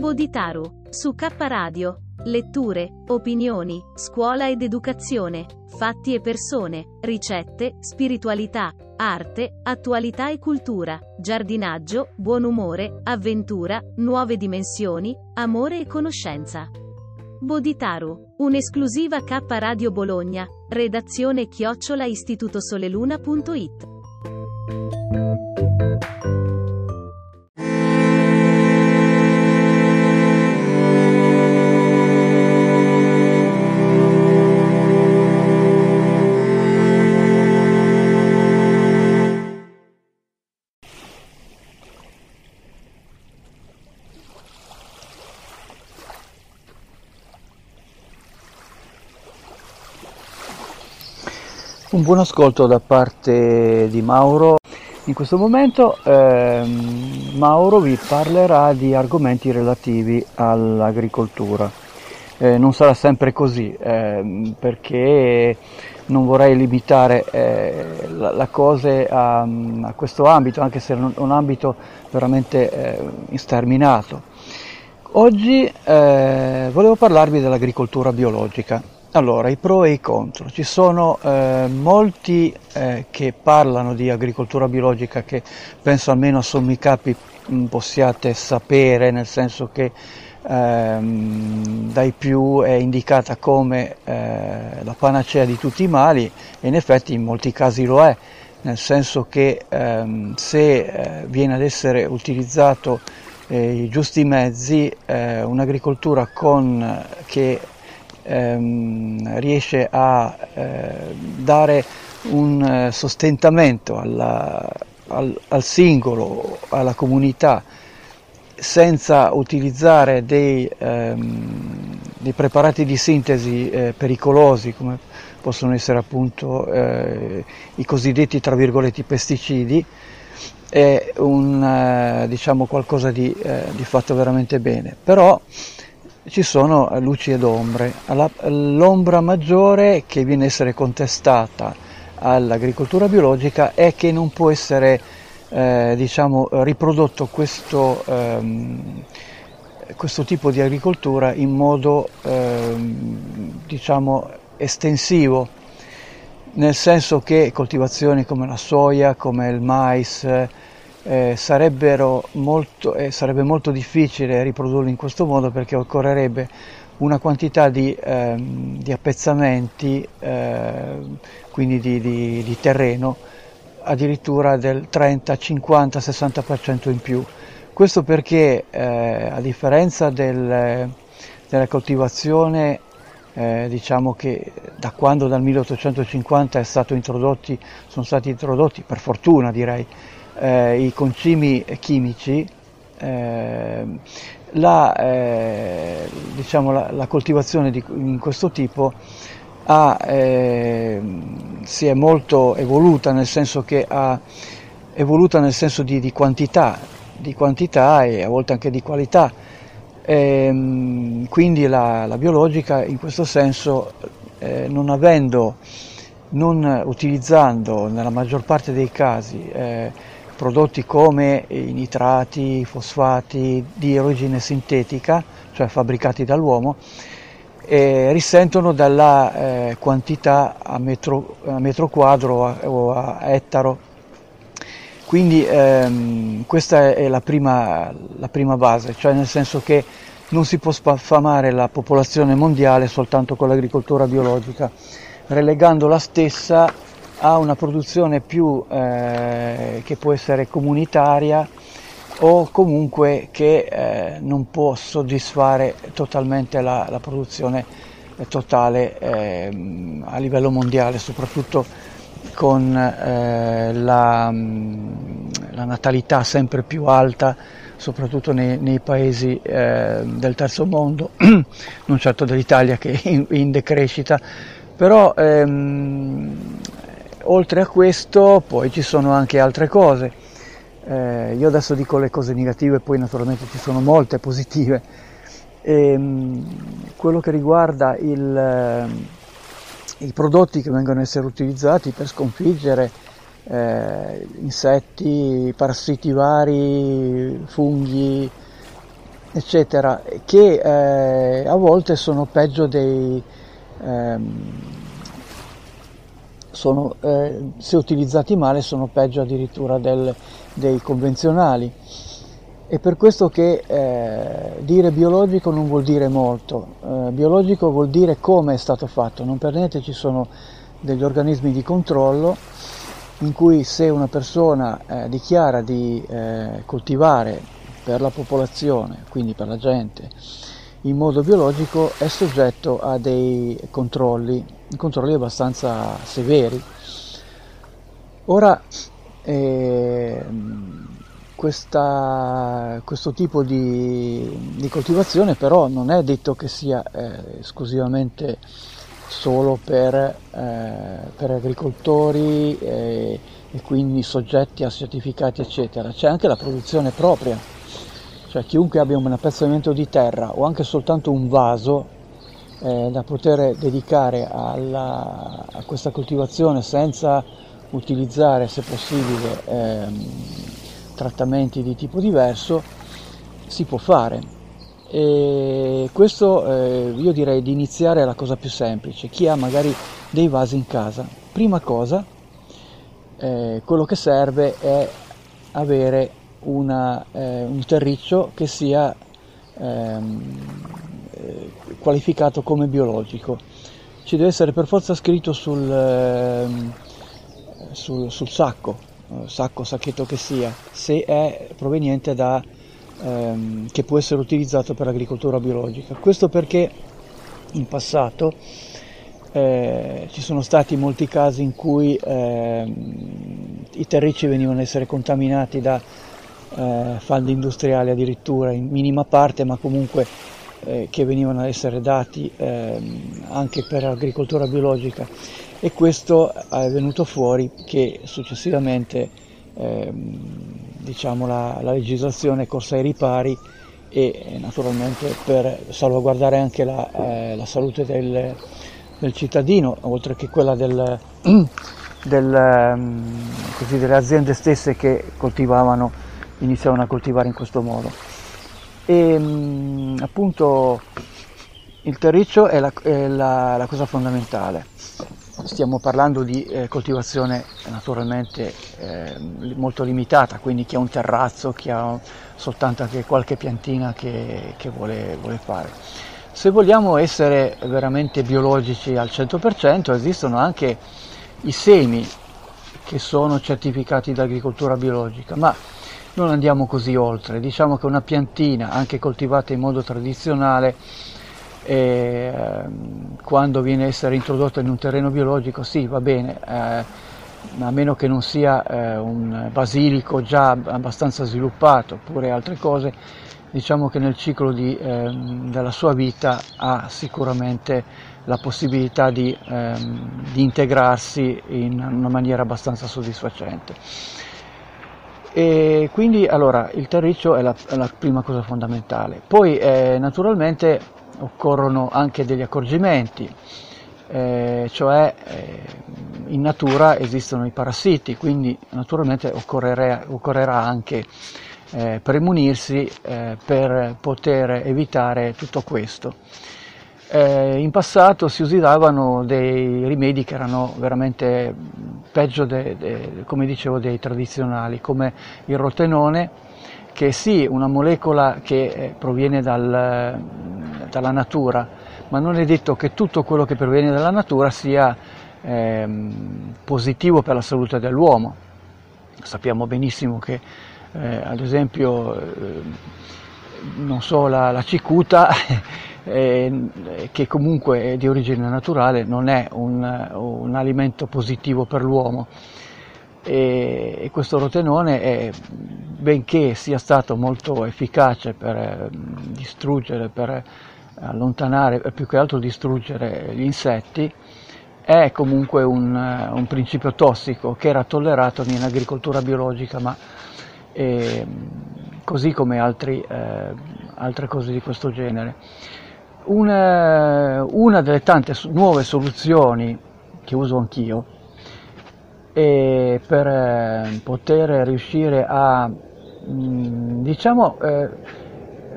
BODHITARU su K Radio, letture, opinioni, scuola ed educazione, fatti e persone, ricette, spiritualità, arte, attualità e cultura, giardinaggio, buon umore, avventura, nuove dimensioni, amore e conoscenza. BODHITARU, un'esclusiva K Radio Bologna, redazione @istitutosoleluna.it. Un buon ascolto da parte di Mauro. In questo momento Mauro vi parlerà di argomenti relativi all'agricoltura. Non sarà sempre così perché non vorrei limitare la cose a questo ambito, anche se è un ambito veramente sterminato. Oggi volevo parlarvi dell'agricoltura biologica. Allora, i pro e i contro. Ci sono molti che parlano di agricoltura biologica che penso almeno a sommi capi possiate sapere, nel senso che dai più è indicata come la panacea di tutti i mali, e in effetti in molti casi lo è, nel senso che se viene ad essere utilizzato i giusti mezzi, un'agricoltura che riesce a dare un sostentamento al singolo, alla comunità, senza utilizzare dei preparati di sintesi pericolosi, come possono essere appunto i cosiddetti, tra virgolette, pesticidi, è diciamo qualcosa di fatto veramente bene. Però ci sono luci ed ombre. L'ombra maggiore che viene a essere contestata all'agricoltura biologica è che non può essere riprodotto questo tipo di agricoltura in modo estensivo, nel senso che coltivazioni come la soia, come il mais, sarebbe molto difficile riprodurlo in questo modo, perché occorrerebbe una quantità di appezzamenti, quindi di terreno, addirittura del 30, 50, 60% in più. Questo perché a differenza della coltivazione che da quando dal 1850 sono stati introdotti, per fortuna direi, i concimi chimici, la coltivazione in questo tipo si è molto evoluta, nel senso che ha evoluta nel senso di quantità e a volte anche di qualità. Quindi la biologica in questo senso, non utilizzando nella maggior parte dei casi prodotti come i nitrati, i fosfati di origine sintetica, cioè fabbricati dall'uomo, risentono dalla quantità a metro quadro o a ettaro. Quindi questa è la prima base, cioè nel senso che non si può sfamare la popolazione mondiale soltanto con l'agricoltura biologica, relegando la stessa a una produzione più che può essere comunitaria o comunque che non può soddisfare totalmente la produzione totale a livello mondiale, soprattutto con la natalità sempre più alta, soprattutto nei paesi del terzo mondo, non certo dell'Italia che è in decrescita, però oltre a questo poi ci sono anche altre cose. Io adesso dico le cose negative, poi naturalmente ci sono molte positive. Quello che riguarda i prodotti che vengono a essere utilizzati per sconfiggere insetti, parassiti vari, funghi, eccetera, che a volte sono peggio se utilizzati male sono peggio addirittura dei convenzionali. È per questo che dire biologico non vuol dire molto, biologico vuol dire come è stato fatto. Non per niente ci sono degli organismi di controllo in cui, se una persona dichiara di coltivare per la popolazione, quindi per la gente, in modo biologico, è soggetto a dei controlli abbastanza severi. Ora, questo tipo di coltivazione però non è detto che sia esclusivamente solo per agricoltori e quindi soggetti a certificati, eccetera. C'è anche la produzione propria, cioè chiunque abbia un appezzamento di terra o anche soltanto un vaso da poter dedicare a questa coltivazione senza utilizzare, se possibile, trattamenti di tipo diverso, si può fare. E questo io direi di iniziare alla cosa più semplice. Chi ha magari dei vasi in casa, prima cosa, quello che serve è avere un terriccio che sia qualificato come biologico. Ci deve essere per forza scritto sul sacchetto che sia, se è proveniente che può essere utilizzato per l'agricoltura biologica. Questo perché in passato ci sono stati molti casi in cui i terricci venivano a essere contaminati da falde industriali, addirittura in minima parte, ma comunque che venivano ad essere dati anche per l'agricoltura biologica, e questo è venuto fuori che successivamente diciamo la legislazione è corsa ai ripari, e naturalmente per salvaguardare anche la salute del cittadino, oltre che quella delle aziende stesse che iniziavano a coltivare in questo modo. E appunto il terriccio è la cosa fondamentale. Stiamo parlando di coltivazione naturalmente molto limitata, quindi chi ha un terrazzo, chi ha soltanto anche qualche piantina che vuole fare. Se vogliamo essere veramente biologici al 100%, esistono anche i semi che sono certificati da agricoltura biologica, ma non andiamo così oltre. Diciamo che una piantina, anche coltivata in modo tradizionale, quando viene a essere introdotta in un terreno biologico, sì, va bene, a meno che non sia un basilico già abbastanza sviluppato, oppure altre cose, diciamo che nel ciclo della sua vita ha sicuramente la possibilità di integrarsi in una maniera abbastanza soddisfacente. E quindi, allora, il terriccio è la prima cosa fondamentale. Poi naturalmente occorrono anche degli accorgimenti, cioè in natura esistono i parassiti, quindi naturalmente occorrerà anche premunirsi per poter evitare tutto questo. In passato si usavano dei rimedi che erano veramente peggio, come dicevo, dei tradizionali, come il rotenone, che sì, una molecola che proviene dalla natura, ma non è detto che tutto quello che proviene dalla natura sia positivo per la salute dell'uomo. Sappiamo benissimo che ad esempio non so, la cicuta che comunque è di origine naturale non è un alimento positivo per l'uomo, e questo rotenone, benché sia stato molto efficace per distruggere, per allontanare, più che altro distruggere gli insetti, è comunque un principio tossico che era tollerato in agricoltura biologica, ma così come altre cose di questo genere. Una delle tante nuove soluzioni che uso anch'io per poter riuscire a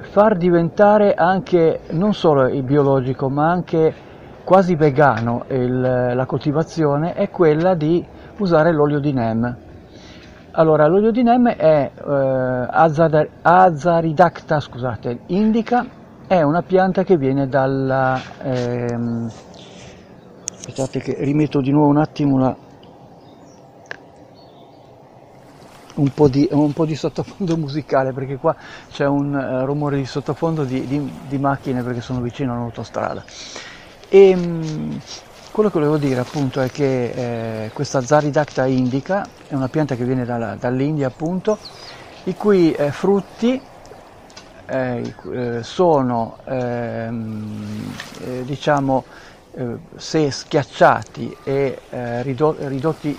far diventare anche non solo il biologico ma anche quasi vegano la coltivazione, è quella di usare l'olio di neem. Allora, l'olio di neem è Azadirachta, scusate, indica, è una pianta che viene dalla... aspettate che rimetto di nuovo un attimo un po' di sottofondo musicale, perché qua c'è un rumore di sottofondo di macchine, perché sono vicino a un'autostrada. E quello che volevo dire appunto è che questa Azadirachta indica è una pianta che viene dall'India, appunto, i cui frutti sono se schiacciati e ridotti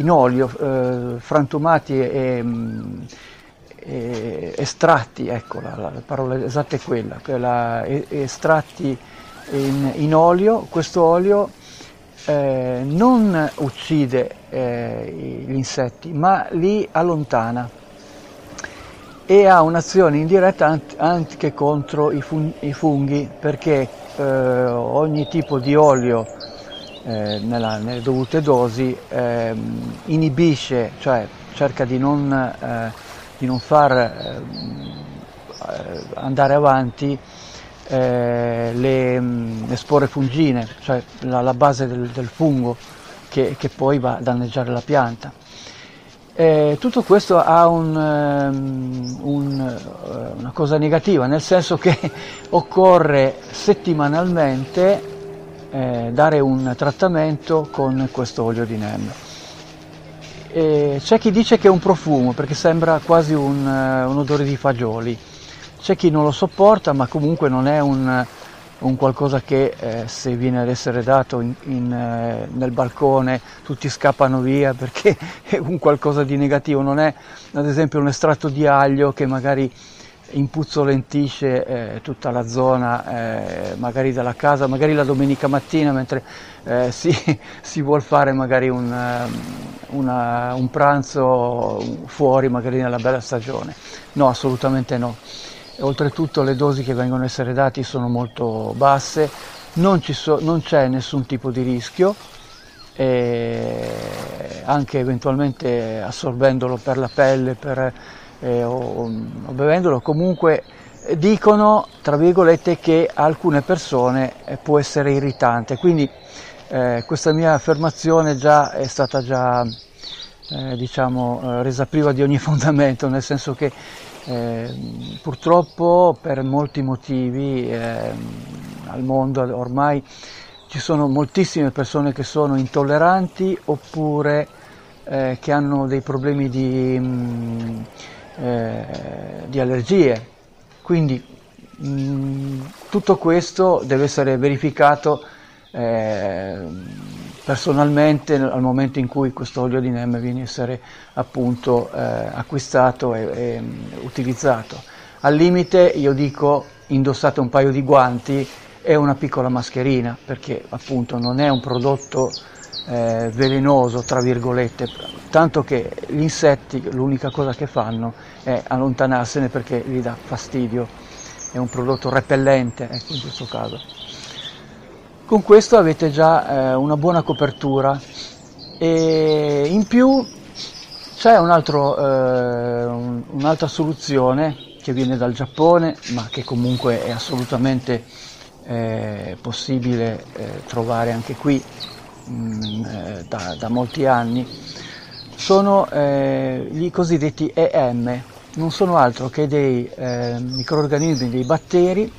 in olio, frantumati e estratti, ecco, la parola esatta è quella estratti in olio. Questo olio non uccide gli insetti, ma li allontana, e ha un'azione indiretta anche contro i funghi, perché ogni tipo di olio nelle dovute dosi inibisce, cioè cerca di non far andare avanti le spore fungine, cioè la base del fungo che poi va a danneggiare la pianta. Tutto questo ha una cosa negativa, nel senso che occorre settimanalmente dare un trattamento con questo olio di neem. C'è chi dice che è un profumo, perché sembra quasi un odore di fagioli. C'è chi non lo sopporta, ma comunque non è un qualcosa che se viene ad essere dato nel balcone tutti scappano via, perché è un qualcosa di negativo. Non è ad esempio un estratto di aglio che magari impuzzolentisce tutta la zona magari della casa, magari la domenica mattina mentre si vuol fare magari un pranzo fuori, magari nella bella stagione. No, assolutamente no. Oltretutto le dosi che vengono a essere date sono molto basse, non c'è nessun tipo di rischio, anche eventualmente assorbendolo per la pelle o bevendolo. Comunque dicono, tra virgolette, che a alcune persone può essere irritante, quindi questa mia affermazione già è stata resa priva di ogni fondamento, nel senso che purtroppo per molti motivi al mondo ormai ci sono moltissime persone che sono intolleranti, oppure che hanno dei problemi di allergie. Quindi tutto questo deve essere verificato personalmente al momento in cui questo olio di neem viene a essere appunto acquistato e utilizzato. Al limite io dico indossate un paio di guanti e una piccola mascherina, perché appunto non è un prodotto velenoso, tra virgolette, tanto che gli insetti l'unica cosa che fanno è allontanarsene perché gli dà fastidio, è un prodotto repellente, ecco, in questo caso. Con questo avete già una buona copertura, e in più C'è un'altra soluzione che viene dal Giappone, ma che comunque è assolutamente possibile trovare anche qui da molti anni. Sono i cosiddetti EM, non sono altro che dei microrganismi, dei batteri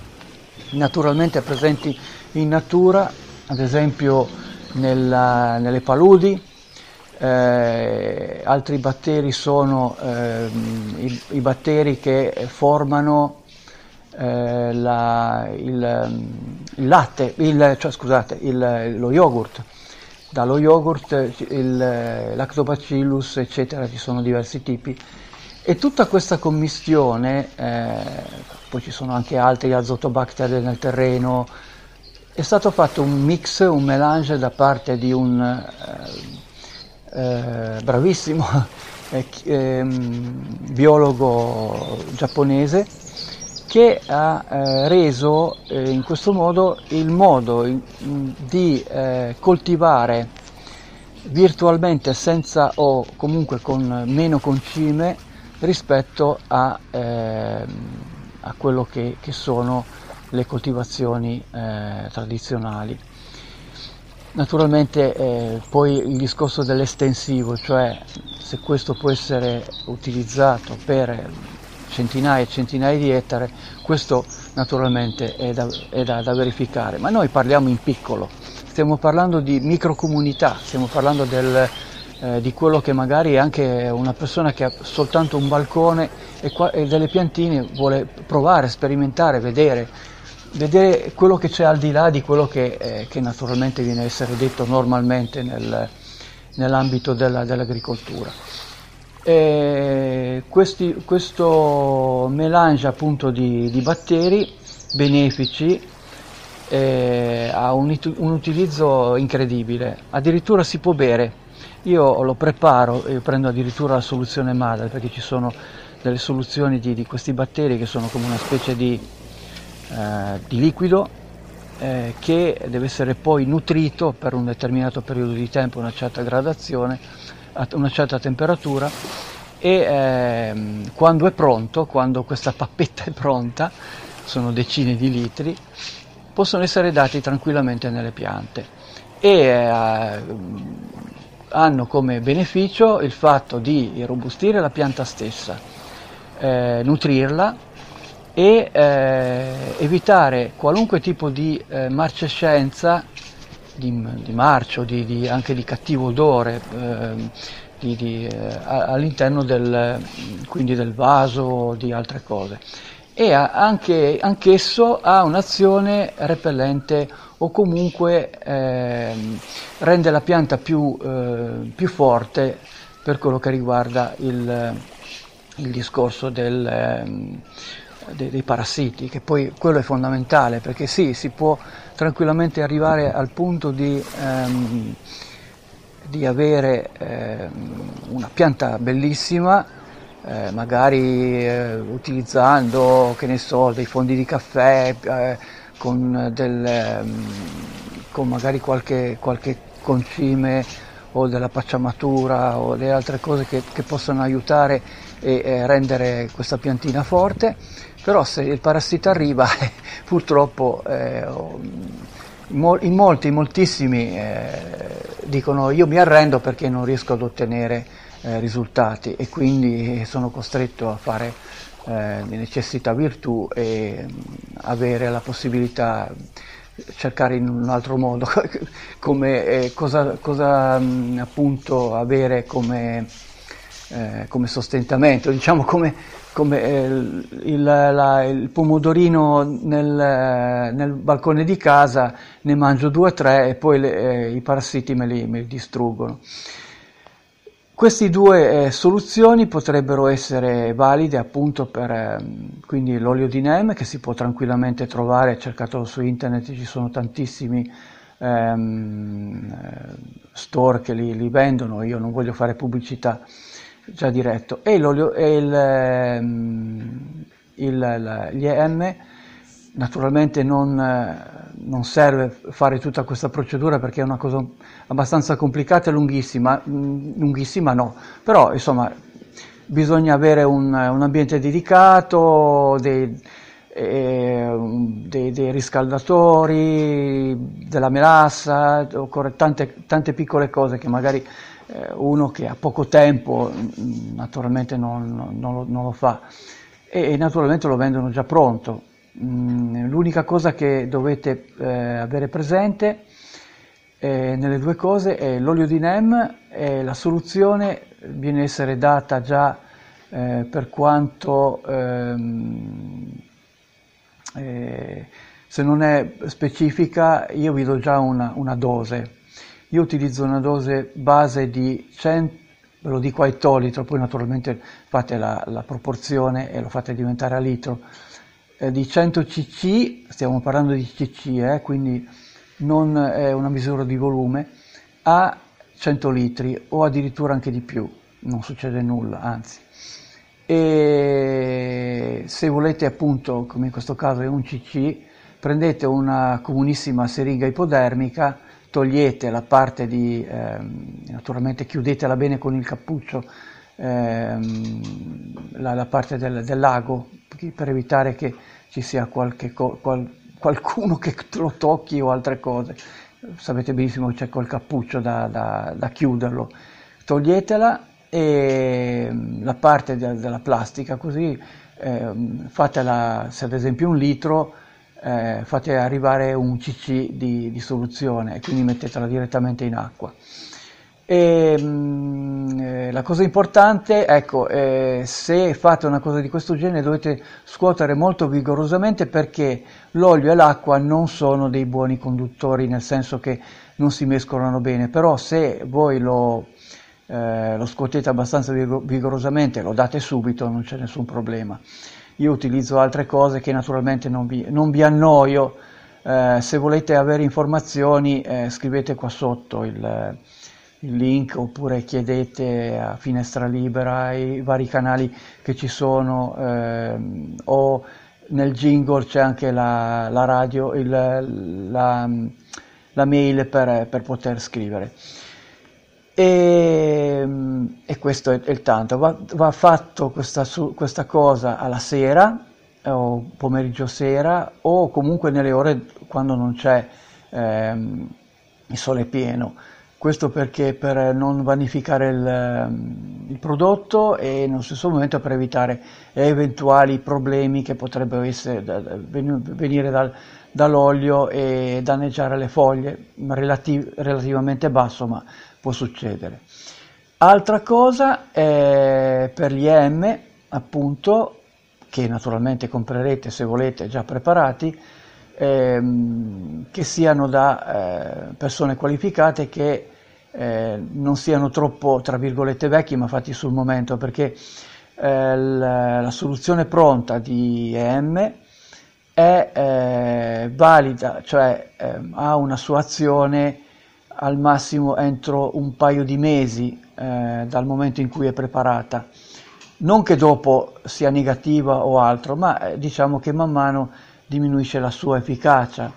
naturalmente presenti in natura, ad esempio nelle paludi. Altri batteri sono i batteri che formano lo yogurt. Dallo yogurt, il lactobacillus, eccetera, ci sono diversi tipi. E tutta questa commistione, poi ci sono anche altri azotobacteri nel terreno, è stato fatto un mix, un mélange da parte di un... bravissimo biologo giapponese che ha reso in questo modo il modo di coltivare virtualmente senza o comunque con meno concime rispetto a quello che sono le coltivazioni tradizionali. Naturalmente poi il discorso dell'estensivo, cioè se questo può essere utilizzato per centinaia e centinaia di ettari, questo naturalmente è da verificare, ma noi parliamo in piccolo, stiamo parlando di microcomunità, stiamo parlando di quello che magari anche una persona che ha soltanto un balcone e delle piantine vuole provare, sperimentare, vedere quello che c'è al di là di quello che naturalmente viene a essere detto normalmente nell'ambito dell'agricoltura. Questo mélange appunto di batteri benefici ha un utilizzo incredibile, addirittura si può bere. Io lo preparo, io prendo addirittura la soluzione madre, perché ci sono delle soluzioni di questi batteri che sono come una specie di liquido che deve essere poi nutrito per un determinato periodo di tempo, una certa gradazione, una certa temperatura, e quando è pronto, quando questa pappetta è pronta, sono decine di litri, possono essere dati tranquillamente nelle piante e hanno come beneficio il fatto di irrobustire la pianta stessa, nutrirla e evitare qualunque tipo di marcescenza, di marcio, anche di cattivo odore all'interno del vaso o di altre cose. E anch'esso ha un'azione repellente o comunque rende la pianta più forte per quello che riguarda il discorso dei parassiti, che poi quello è fondamentale, perché sì, si può tranquillamente arrivare al punto di avere una pianta bellissima, magari utilizzando, che ne so, dei fondi di caffè, con magari qualche concime o della pacciamatura o delle altre cose che possono aiutare e rendere questa piantina forte. Però se il parassita arriva, purtroppo moltissimi dicono io mi arrendo perché non riesco ad ottenere risultati, e quindi sono costretto a fare di necessità virtù e avere la possibilità cercare in un altro modo come appunto avere come sostentamento, diciamo come il pomodorino nel balcone di casa, ne mangio 2 o 3 e poi i parassiti me li distruggono. Queste 2 soluzioni potrebbero essere valide appunto per quindi l'olio di neem, che si può tranquillamente trovare, cercatelo su internet, ci sono tantissimi store che li vendono, io non voglio fare pubblicità già diretto, e gli EM Naturalmente non serve fare tutta questa procedura perché è una cosa abbastanza complicata e lunghissima no, però insomma bisogna avere un ambiente dedicato, dei riscaldatori, della melassa, occorre tante piccole cose che magari uno che ha poco tempo naturalmente non lo fa e naturalmente lo vendono già pronto. L'unica cosa che dovete avere presente nelle due cose è l'olio di neem, e la soluzione viene a essere data già per quanto se non è specifica. Io vi do già una dose, io utilizzo una dose base di 100, ve lo dico, ai litro, poi naturalmente fate la proporzione e lo fate diventare a litro, di 100 cc, stiamo parlando di cc, quindi non è una misura di volume, a 100 litri o addirittura anche di più, non succede nulla, anzi. E se volete appunto, come in questo caso è un cc, prendete una comunissima siringa ipodermica, togliete la parte di, naturalmente chiudetela bene con il cappuccio, la parte dell'ago, per evitare che ci sia qualcuno che lo tocchi o altre cose. Sapete benissimo che c'è col cappuccio da chiuderlo. Toglietela, e la parte della plastica, così fatela, se ad esempio un litro, fate arrivare un cc di soluzione e quindi mettetela direttamente in acqua. E la cosa importante, ecco, se fate una cosa di questo genere dovete scuotere molto vigorosamente, perché l'olio e l'acqua non sono dei buoni conduttori, nel senso che non si mescolano bene, però se voi lo scuotete abbastanza vigorosamente, lo date subito, non c'è nessun problema. Io utilizzo altre cose che naturalmente non vi annoio. Se volete avere informazioni scrivete qua sotto il link, oppure chiedete a finestra libera i vari canali che ci sono, o nel jingle c'è anche la radio, la mail per poter scrivere. E questo è il tanto. Va fatto questa cosa alla sera o pomeriggio sera, o comunque nelle ore quando non c'è il sole pieno. Questo perché per non vanificare il prodotto, e nello stesso momento per evitare eventuali problemi che potrebbero venire dall'olio e danneggiare le foglie, relativamente basso, ma può succedere. Altra cosa è per gli EM, appunto, che naturalmente comprerete se volete già preparati, che siano da persone qualificate, che non siano troppo, tra virgolette, vecchi, ma fatti sul momento, perché la soluzione pronta di EM è valida, cioè ha una sua azione al massimo entro un paio di mesi dal momento in cui è preparata. Non che dopo sia negativa o altro, ma diciamo che man mano diminuisce la sua efficacia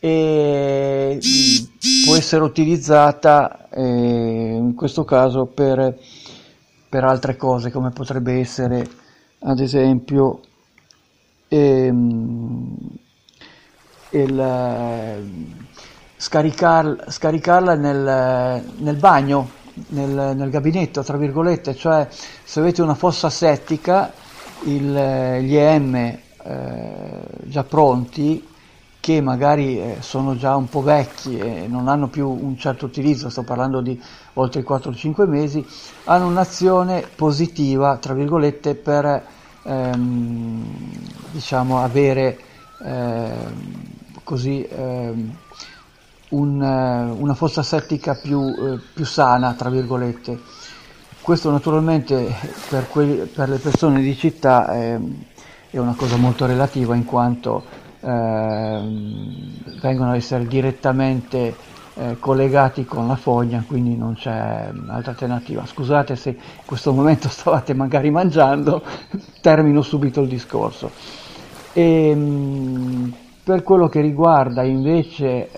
e può essere utilizzata in questo caso per altre cose, come potrebbe essere ad esempio scaricarla nel bagno, nel gabinetto, tra virgolette, cioè se avete una fossa settica, gli EM già pronti, che magari sono già un po' vecchi e non hanno più un certo utilizzo, sto parlando di oltre 4-5 mesi, hanno un'azione positiva, tra virgolette, per diciamo avere così una fossa settica più sana, tra virgolette. Questo naturalmente per le persone di città è una cosa molto relativa, in quanto vengono a essere direttamente collegati con la foglia, quindi non c'è altra alternativa. Scusate se in questo momento stavate magari mangiando, termino subito il discorso. Per quello che riguarda invece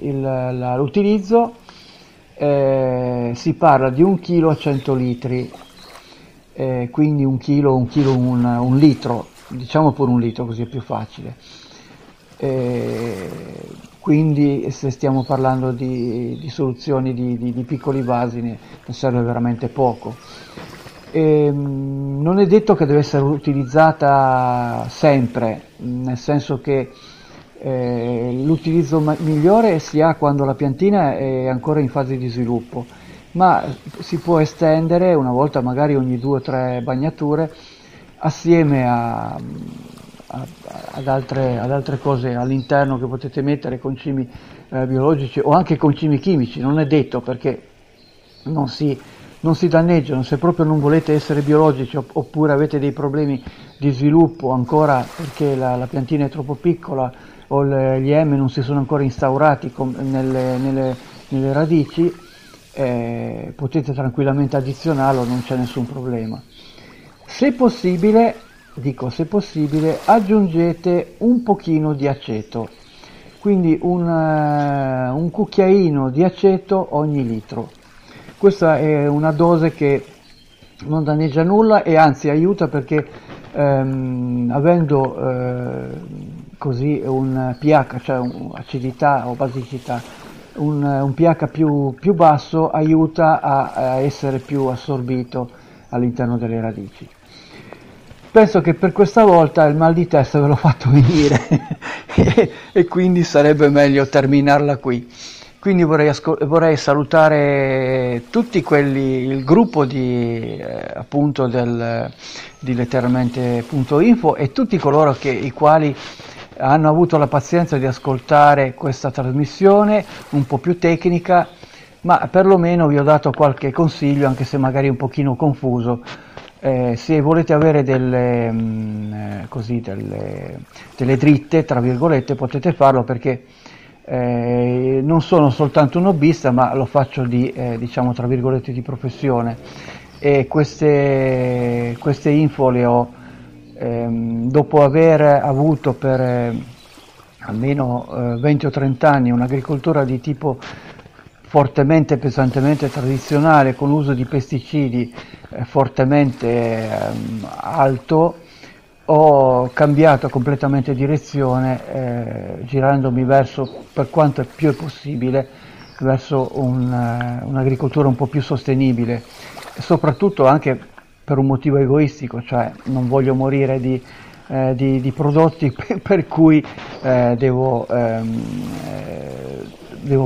l'utilizzo, si parla di 1 kg a 100 litri, quindi 1 kg, 1 litro, diciamo pure 1 litro così è più facile. Quindi se stiamo parlando di soluzioni di piccoli vasi ne serve veramente poco. Non è detto che deve essere utilizzata sempre, nel senso che l'utilizzo migliore si ha quando la piantina è ancora in fase di sviluppo, ma si può estendere una volta magari ogni 2 o 3 bagnature assieme ad altre cose all'interno che potete mettere, concimi biologici o anche concimi chimici. Non è detto, perché non si danneggiano. Se proprio non volete essere biologici oppure avete dei problemi di sviluppo ancora perché la piantina è troppo piccola o gli M non si sono ancora instaurati nelle radici, potete tranquillamente addizionarlo, non c'è nessun problema. Se possibile, dico se possibile, aggiungete un pochino di aceto, quindi un cucchiaino di aceto ogni litro. Questa è una dose che non danneggia nulla e anzi aiuta, perché avendo così un pH, cioè acidità o basicità, un pH più basso, aiuta a essere più assorbito all'interno delle radici. Penso che per questa volta il mal di testa ve l'ho fatto venire e quindi sarebbe meglio terminarla qui. Quindi vorrei salutare tutti il gruppo appunto di letteralmente.info e tutti coloro i quali hanno avuto la pazienza di ascoltare questa trasmissione un po' più tecnica, ma perlomeno vi ho dato qualche consiglio, anche se magari un pochino confuso. Se volete avere delle dritte, tra virgolette, potete farlo, perché non sono soltanto un hobbista, ma lo faccio diciamo tra virgolette di professione, e queste info le ho dopo aver avuto per almeno 20 o 30 anni un'agricoltura di tipo fortemente, pesantemente tradizionale, con uso di pesticidi fortemente alto. Ho cambiato completamente direzione, girandomi verso, per quanto più è possibile, verso un'agricoltura un po' più sostenibile, e soprattutto anche per un motivo egoistico, cioè non voglio morire di prodotti per cui devo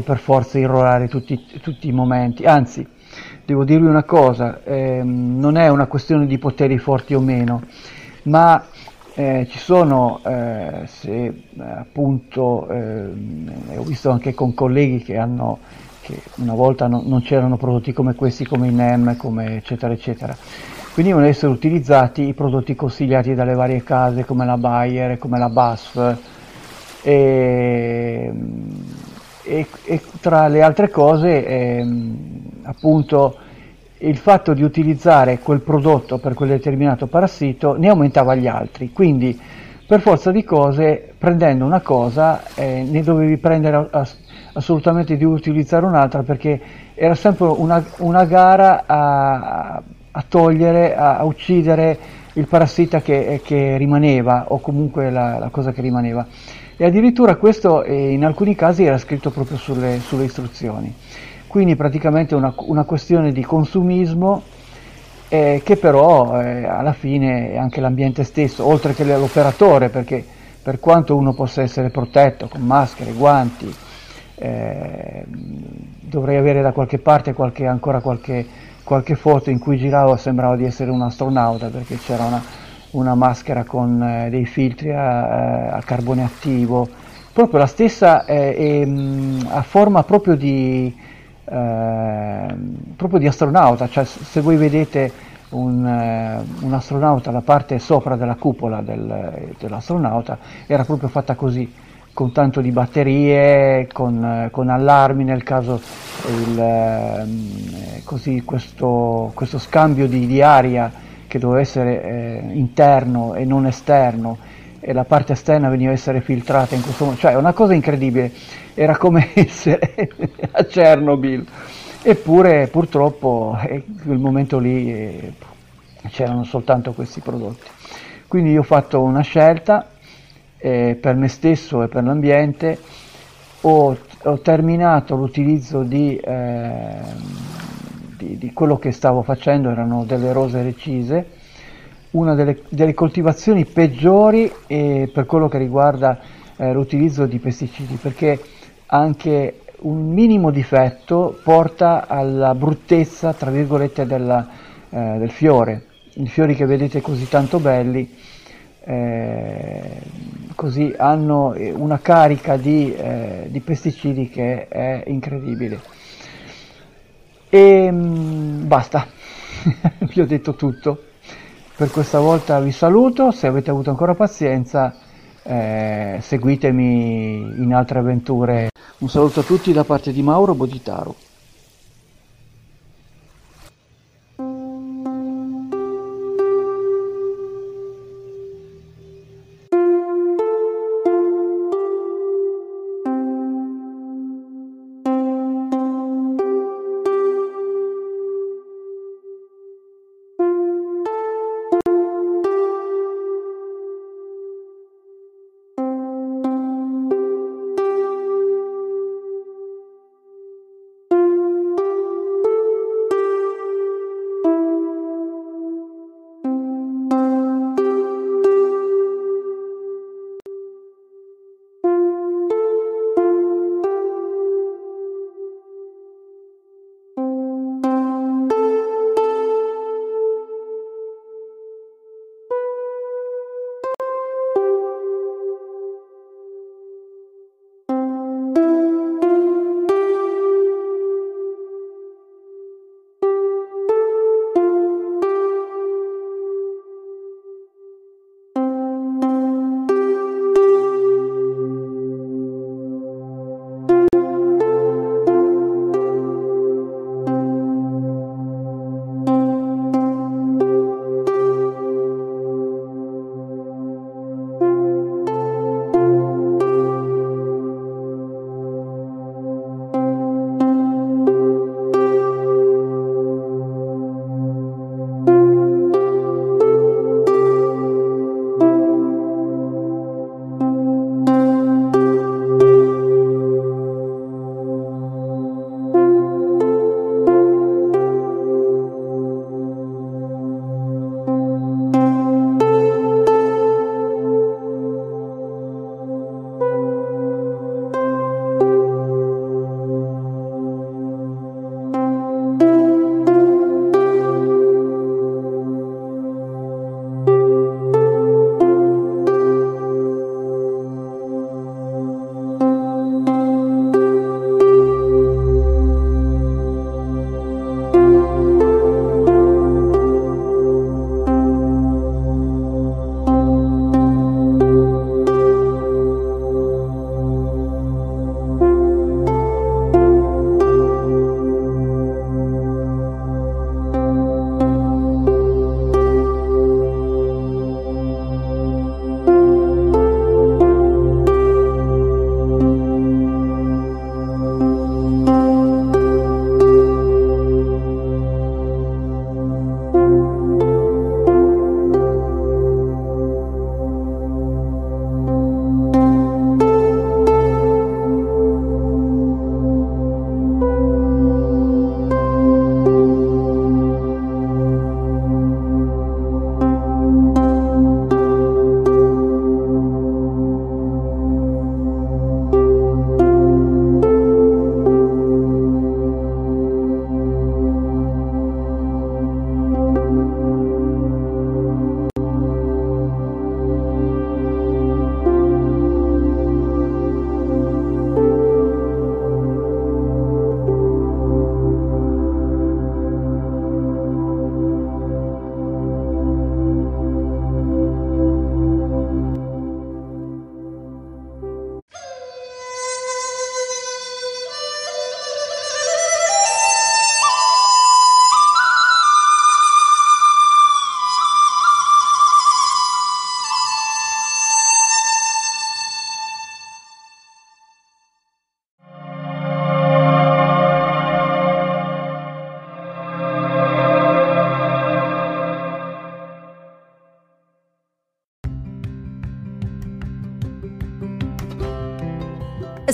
per forza irrorare tutti i momenti. Anzi, devo dirvi una cosa, non è una questione di poteri forti o meno, ma ci sono, se appunto, ho visto anche con colleghi che una volta non c'erano prodotti come questi, come i NEM, come eccetera eccetera, quindi devono essere utilizzati i prodotti consigliati dalle varie case come la Bayer, come la BASF e tra le altre cose appunto il fatto di utilizzare quel prodotto per quel determinato parassito ne aumentava gli altri, quindi per forza di cose, prendendo una cosa ne dovevi prendere assolutamente di utilizzare un'altra, perché era sempre una gara a togliere, a uccidere il parassita che rimaneva, o comunque la cosa che rimaneva, e addirittura questo in alcuni casi era scritto proprio sulle istruzioni. Quindi praticamente una questione di consumismo che però alla fine anche l'ambiente stesso, oltre che l'operatore, perché per quanto uno possa essere protetto con maschere, guanti, dovrei avere da qualche parte ancora qualche foto in cui giravo, sembrava di essere un astronauta, perché c'era una maschera con dei filtri a carbone attivo, proprio la stessa a forma proprio di astronauta, cioè se voi vedete un astronauta, la parte sopra della cupola dell'astronauta era proprio fatta così, con tanto di batterie, con allarmi nel caso così questo scambio di aria che doveva essere interno e non esterno, e la parte esterna veniva a essere filtrata in questo modo, cioè una cosa incredibile, era come essere a Chernobyl, eppure purtroppo in quel momento lì c'erano soltanto questi prodotti. Quindi io ho fatto una scelta per me stesso e per l'ambiente, ho terminato l'utilizzo di quello che stavo facendo, erano delle rose recise, una delle coltivazioni peggiori per quello che riguarda l'utilizzo di pesticidi, perché anche un minimo difetto porta alla bruttezza, tra virgolette, del fiore. I fiori che vedete così tanto belli così hanno una carica di pesticidi che è incredibile. E basta, vi ho detto tutto. Per questa volta vi saluto, se avete avuto ancora pazienza seguitemi in altre avventure. Un saluto a tutti da parte di Mauro, BODHITARU.